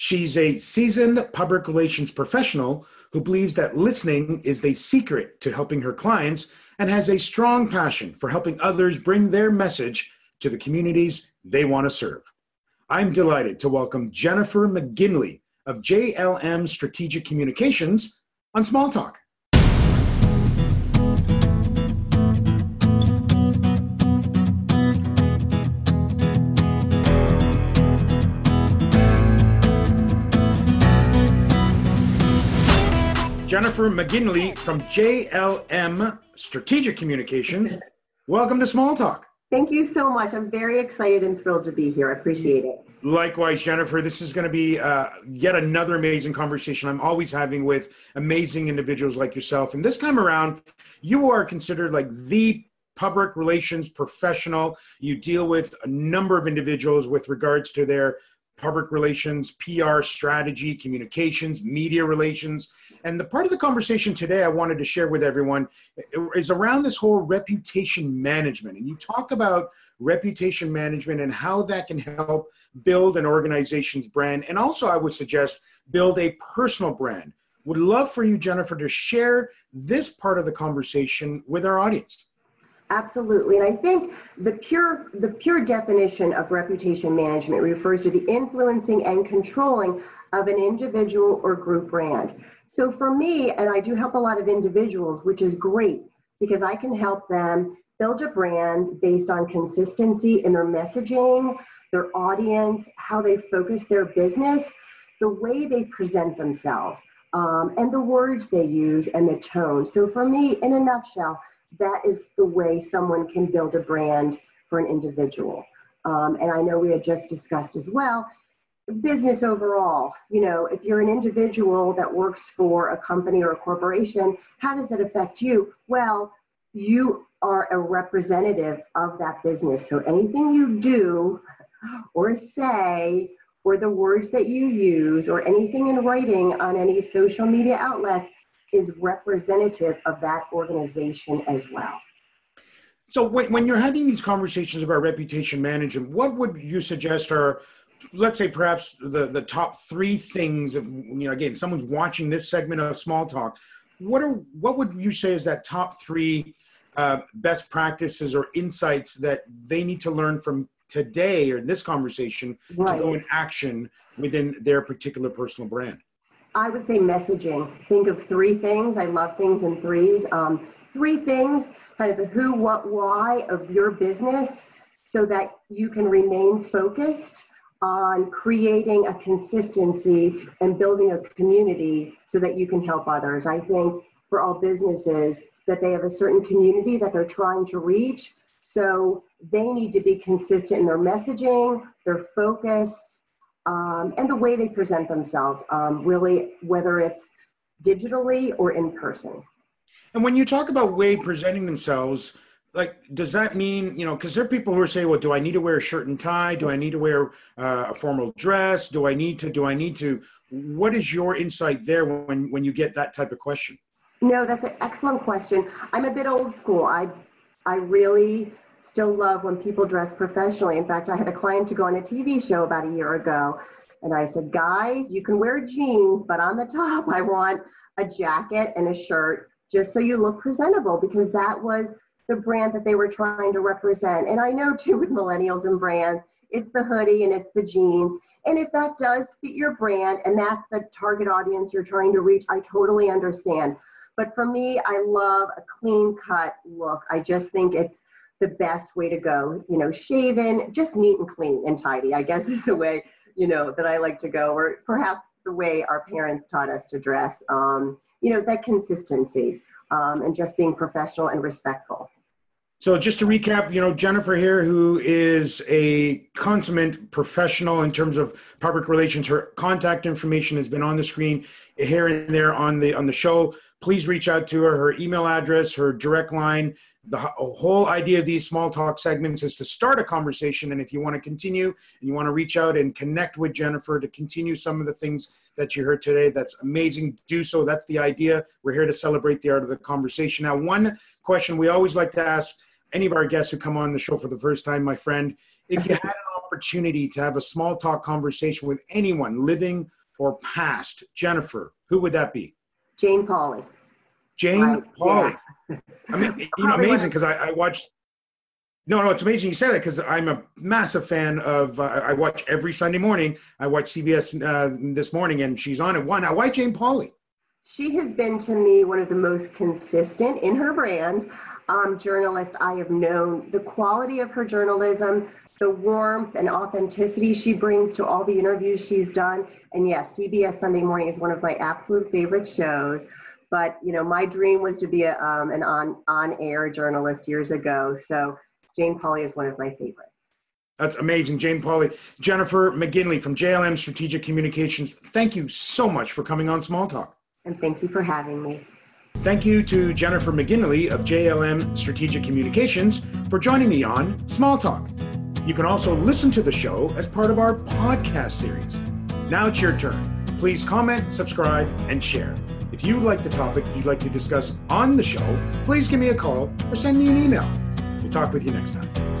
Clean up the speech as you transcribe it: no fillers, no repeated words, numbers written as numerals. She's a seasoned public relations professional who believes that listening is the secret to helping her clients and has a strong passion for helping others bring their message to the communities they want to serve. I'm delighted to welcome Jennifer McGinley of JLM Strategic Communications on Smalltalk. Jennifer McGinley from JLM Strategic Communications. Welcome to Smalltalk. Thank you so much. I'm very excited and thrilled to be here. I appreciate it. Likewise, Jennifer. This is going to be yet another amazing conversation I'm always having with amazing individuals like yourself. And this time around, you are considered like the public relations professional. You deal with a number of individuals with regards to their public relations, PR strategy, communications, media relations. And the part of the conversation today I wanted to share with everyone is around this whole reputation management. And you talk about reputation management and how that can help build an organization's brand. And also I would suggest build a personal brand. Would love for you, Jennifer, to share this part of the conversation with our audience. Absolutely. And I think the pure definition of reputation management refers to the influencing and controlling of an individual or group brand. So for me, and I do help a lot of individuals, which is great because I can help them build a brand based on consistency in their messaging, their audience, how they focus their business, the way they present themselves, and the words they use and the tone. So for me, in a nutshell, that is the way someone can build a brand for an individual. And I know we had just discussed as well, business overall, you know, if you're an individual that works for a company or a corporation, how does it affect you? Well, you are a representative of that business. So anything you do or say or the words that you use or anything in writing on any social media outlets is representative of that organization as well. So when you're having these conversations about reputation management, what would you suggest are, let's say perhaps the top three things of, you know, again, someone's watching this segment of Smalltalk, what would you say is that top three best practices or insights that they need to learn from today or in this conversation to go in action within their particular personal brand? I would say messaging. Think of three things. I love things in threes. Three things, kind of the who, what, why of your business so that you can remain focused on creating a consistency and building a community so that you can help others. I think for all businesses that they have a certain community that they're trying to reach. So they need to be consistent in their messaging, their focus, and the way they present themselves, really, whether it's digitally or in person. And when you talk about way presenting themselves, like, does that mean, you know, because there are people who are saying, well, do I need to wear a shirt and tie? Do I need to wear a formal dress? Do I need to? What is your insight there when you get that type of question? No, that's an excellent question. I'm a bit old school. I really still love when people dress professionally. In fact, I had a client to go on a TV show about a year ago, and I said, guys, you can wear jeans, but on the top, I want a jacket and a shirt just so you look presentable, because that was the brand that they were trying to represent. And I know too with millennials and brands, it's the hoodie and it's the jeans. And if that does fit your brand and that's the target audience you're trying to reach, I totally understand. But for me, I love a clean cut look. I just think it's the best way to go, you know, shaven, just neat and clean and tidy, I guess is the way, you know, that I like to go, or perhaps the way our parents taught us to dress, you know, that consistency and just being professional and respectful. So just to recap, you know, Jennifer here, who is a consummate professional in terms of public relations, her contact information has been on the screen here and there on the show. Please reach out to her, her email address, her direct line. The whole idea of these Smalltalk segments is to start a conversation. And if you want to continue and you want to reach out and connect with Jennifer to continue some of the things that you heard today, that's amazing. Do so. That's the idea. We're here to celebrate the art of the conversation. Now, one question we always like to ask any of our guests who come on the show for the first time, my friend, if you had an opportunity to have a small talk conversation with anyone living or past, Jennifer, who would that be? Jane Pauley. Jane Pauley. Yeah. I mean, you know, amazing, because I watched, no, it's amazing you say that, because I'm a massive fan of, I watch every Sunday morning, I watch CBS This Morning, and she's on it. Why Jane Pauley? She has been, to me, one of the most consistent in her brand journalist I have known. The quality of her journalism, the warmth and authenticity she brings to all the interviews she's done. And yes, CBS Sunday Morning is one of my absolute favorite shows. But, you know, my dream was to be a, an on-air journalist years ago. So Jane Pauley is one of my favorites. That's amazing, Jane Pauley. Jennifer McGinley from JLM Strategic Communications, thank you so much for coming on Small Talk. And thank you for having me. Thank you to Jennifer McGinley of JLM Strategic Communications for joining me on Small Talk. You can also listen to the show as part of our podcast series. Now it's your turn. Please comment, subscribe, and share. If you like the topic you'd like to discuss on the show, please give me a call or send me an email. We'll talk with you next time.